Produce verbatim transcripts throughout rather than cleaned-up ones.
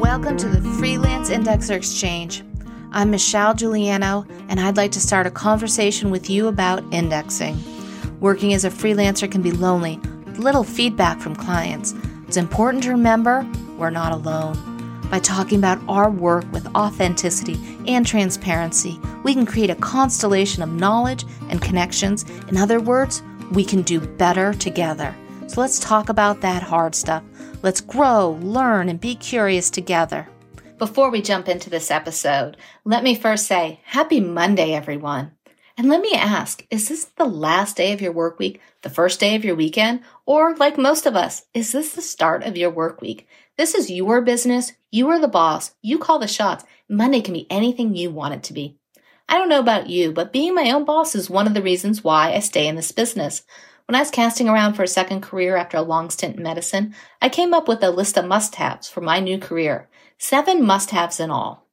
Welcome to the Freelance Indexer Exchange. I'm Michelle Giuliano, and I'd like to start a conversation with you about indexing. Working as a freelancer can be lonely, with little feedback from clients. It's important to remember we're not alone. By talking about our work with authenticity and transparency, we can create a constellation of knowledge and connections. In other words, we can do better together. So let's talk about that hard stuff. Let's grow, learn, and be curious together. Before we jump into this episode, let me first say, happy Monday, everyone. And let me ask, is this the last day of your work week, the first day of your weekend, or like most of us, is this the start of your work week? This is your business. You are the boss. You call the shots. Monday can be anything you want it to be. I don't know about you, but being my own boss is one of the reasons why I stay in this business. When I was casting around for a second career after a long stint in medicine, I came up with a list of must-haves for my new career. Seven must-haves in all.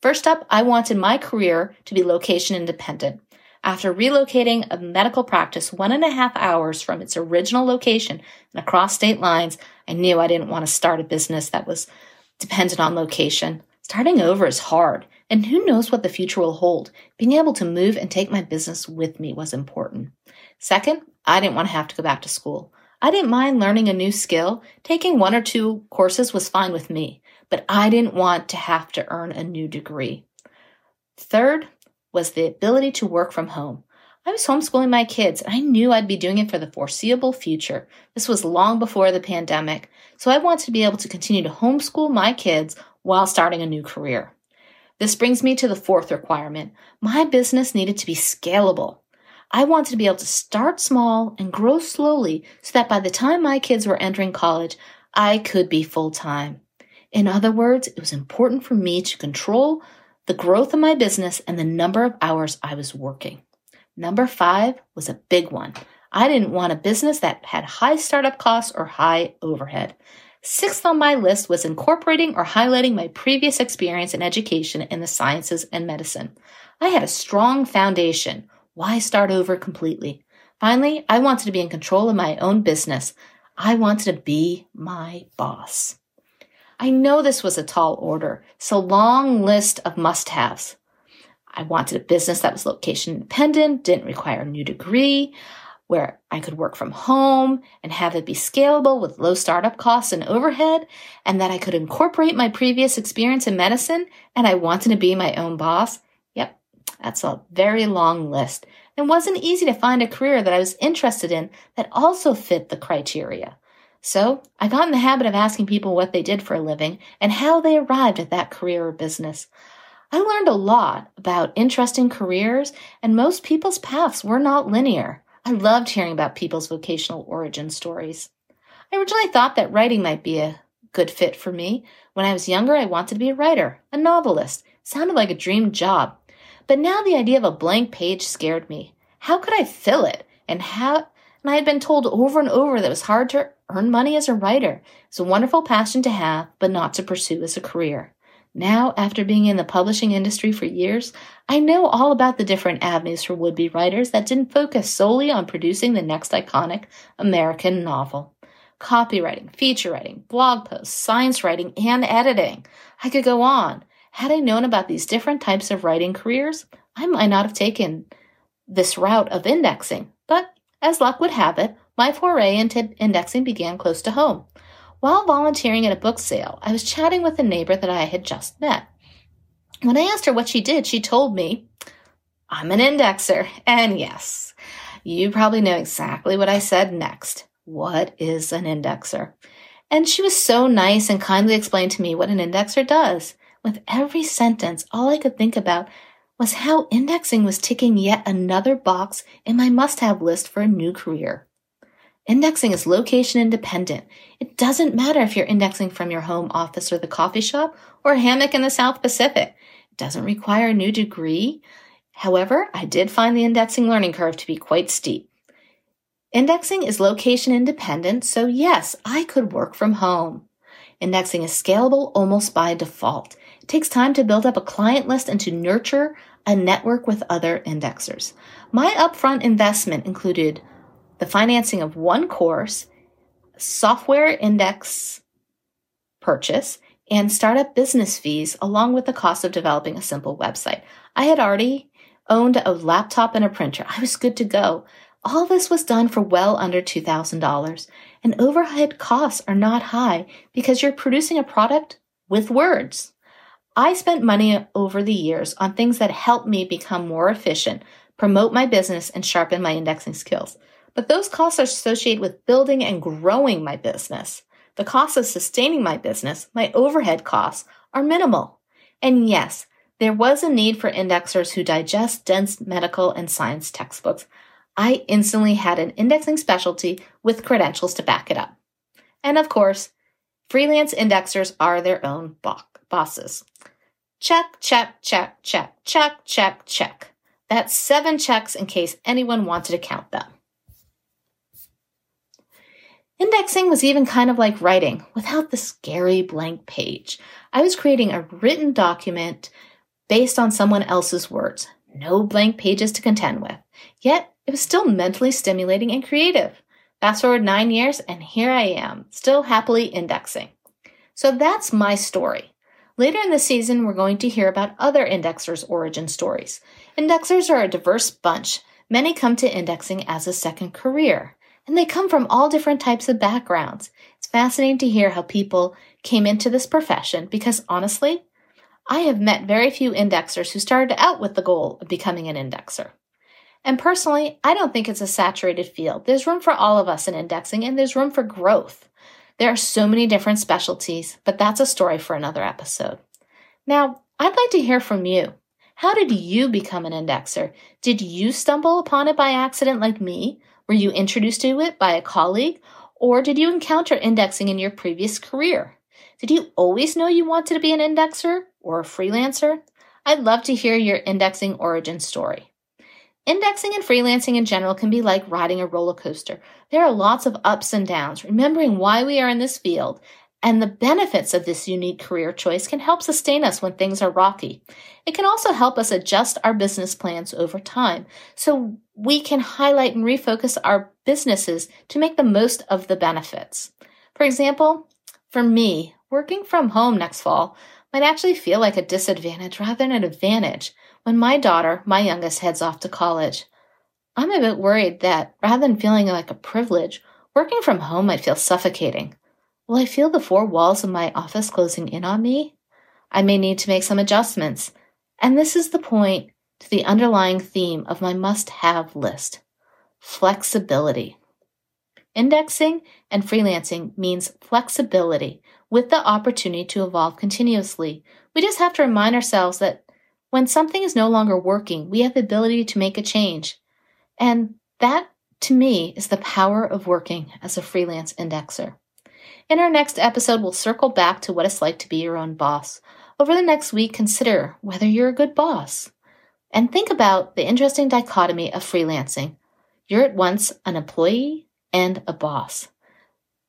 First up, I wanted my career to be location independent. After relocating a medical practice one and a half hours from its original location and across state lines, I knew I didn't want to start a business that was dependent on location. Starting over is hard, and who knows what the future will hold. Being able to move and take my business with me was important. Second, I didn't want to have to go back to school. I didn't mind learning a new skill. Taking one or two courses was fine with me, but I didn't want to have to earn a new degree. Third, was the ability to work from home. I was homeschooling my kids, and I knew I'd be doing it for the foreseeable future. This was long before the pandemic, so I wanted to be able to continue to homeschool my kids while starting a new career. This brings me to the fourth requirement. My business needed to be scalable. I wanted to be able to start small and grow slowly so that by the time my kids were entering college, I could be full-time. In other words, it was important for me to control the growth of my business, and the number of hours I was working. Number five was a big one. I didn't want a business that had high startup costs or high overhead. Sixth on my list was incorporating or highlighting my previous experience in education in the sciences and medicine. I had a strong foundation. Why start over completely? Finally, I wanted to be in control of my own business. I wanted to be my boss. I know this was a tall order. It's a long list of must-haves. I wanted a business that was location independent, didn't require a new degree, where I could work from home and have it be scalable with low startup costs and overhead, and that I could incorporate my previous experience in medicine, and I wanted to be my own boss. Yep, that's a very long list. It wasn't easy to find a career that I was interested in that also fit the criteria. So I got in the habit of asking people what they did for a living and how they arrived at that career or business. I learned a lot about interesting careers, and most people's paths were not linear. I loved hearing about people's vocational origin stories. I originally thought that writing might be a good fit for me. When I was younger, I wanted to be a writer, a novelist. It sounded like a dream job. But now the idea of a blank page scared me. How could I fill it? And how... And I had been told over and over that it was hard to earn money as a writer. It's a wonderful passion to have, but not to pursue as a career. Now, after being in the publishing industry for years, I know all about the different avenues for would-be writers that didn't focus solely on producing the next iconic American novel. Copywriting, feature writing, blog posts, science writing, and editing. I could go on. Had I known about these different types of writing careers, I might not have taken this route of indexing, but as luck would have it, my foray into indexing began close to home. While volunteering at a book sale, I was chatting with a neighbor that I had just met. When I asked her what she did, she told me, "I'm an indexer." And yes, you probably know exactly what I said next. What is an indexer? And she was so nice and kindly explained to me what an indexer does. With every sentence, all I could think about was how indexing was ticking yet another box in my must-have list for a new career. Indexing is location independent. It doesn't matter if you're indexing from your home office or the coffee shop or a hammock in the South Pacific. It doesn't require a new degree. However, I did find the indexing learning curve to be quite steep. Indexing is location independent, so yes, I could work from home. Indexing is scalable almost by default. It takes time to build up a client list and to nurture and network with other indexers. My upfront investment included the financing of one course, software index purchase, and startup business fees, along with the cost of developing a simple website. I had already owned a laptop and a printer. I was good to go. All this was done for well under two thousand dollars. And overhead costs are not high because you're producing a product with words. I spent money over the years on things that helped me become more efficient, promote my business, and sharpen my indexing skills. But those costs are associated with building and growing my business. The cost of sustaining my business, my overhead costs, are minimal. And yes, there was a need for indexers who digest dense medical and science textbooks. I instantly had an indexing specialty with credentials to back it up. And of course, freelance indexers are their own bo- bosses. Check, check, check, check, check, check, check. That's seven checks in case anyone wanted to count them. Indexing was even kind of like writing without the scary blank page. I was creating a written document based on someone else's words. No blank pages to contend with. Yet, it was still mentally stimulating and creative. Fast forward nine years, and here I am, still happily indexing. So that's my story. Later in the season, we're going to hear about other indexers' origin stories. Indexers are a diverse bunch. Many come to indexing as a second career, and they come from all different types of backgrounds. It's fascinating to hear how people came into this profession because, honestly, I have met very few indexers who started out with the goal of becoming an indexer. And personally, I don't think it's a saturated field. There's room for all of us in indexing, and there's room for growth. There are so many different specialties, but that's a story for another episode. Now, I'd like to hear from you. How did you become an indexer? Did you stumble upon it by accident like me? Were you introduced to it by a colleague? Or did you encounter indexing in your previous career? Did you always know you wanted to be an indexer or a freelancer? I'd love to hear your indexing origin story. Indexing and freelancing in general can be like riding a roller coaster. There are lots of ups and downs. Remembering why we are in this field and the benefits of this unique career choice can help sustain us when things are rocky. It can also help us adjust our business plans over time so we can highlight and refocus our businesses to make the most of the benefits. For example, for me, working from home next fall might actually feel like a disadvantage rather than an advantage. When my daughter, my youngest, heads off to college, I'm a bit worried that rather than feeling like a privilege, working from home might feel suffocating. Will I feel the four walls of my office closing in on me? I may need to make some adjustments. And this is the point to the underlying theme of my must-have list: flexibility. Indexing and freelancing means flexibility with the opportunity to evolve continuously. We just have to remind ourselves that when something is no longer working, we have the ability to make a change. And that, to me, is the power of working as a freelance indexer. In our next episode, we'll circle back to what it's like to be your own boss. Over the next week, consider whether you're a good boss. And think about the interesting dichotomy of freelancing. You're at once an employee and a boss.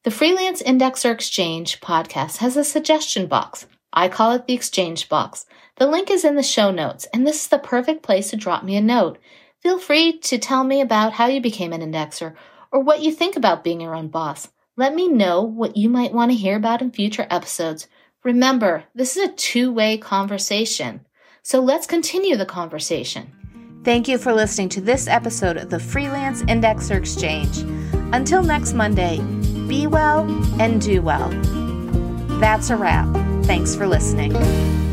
The Freelance Indexer Exchange podcast has a suggestion box. I call it the Exchange Box. The link is in the show notes, and this is the perfect place to drop me a note. Feel free to tell me about how you became an indexer or what you think about being your own boss. Let me know what you might want to hear about in future episodes. Remember, this is a two-way conversation, so let's continue the conversation. Thank you for listening to this episode of the Freelance Indexer Exchange. Until next Monday, be well and do well. That's a wrap. Thanks for listening.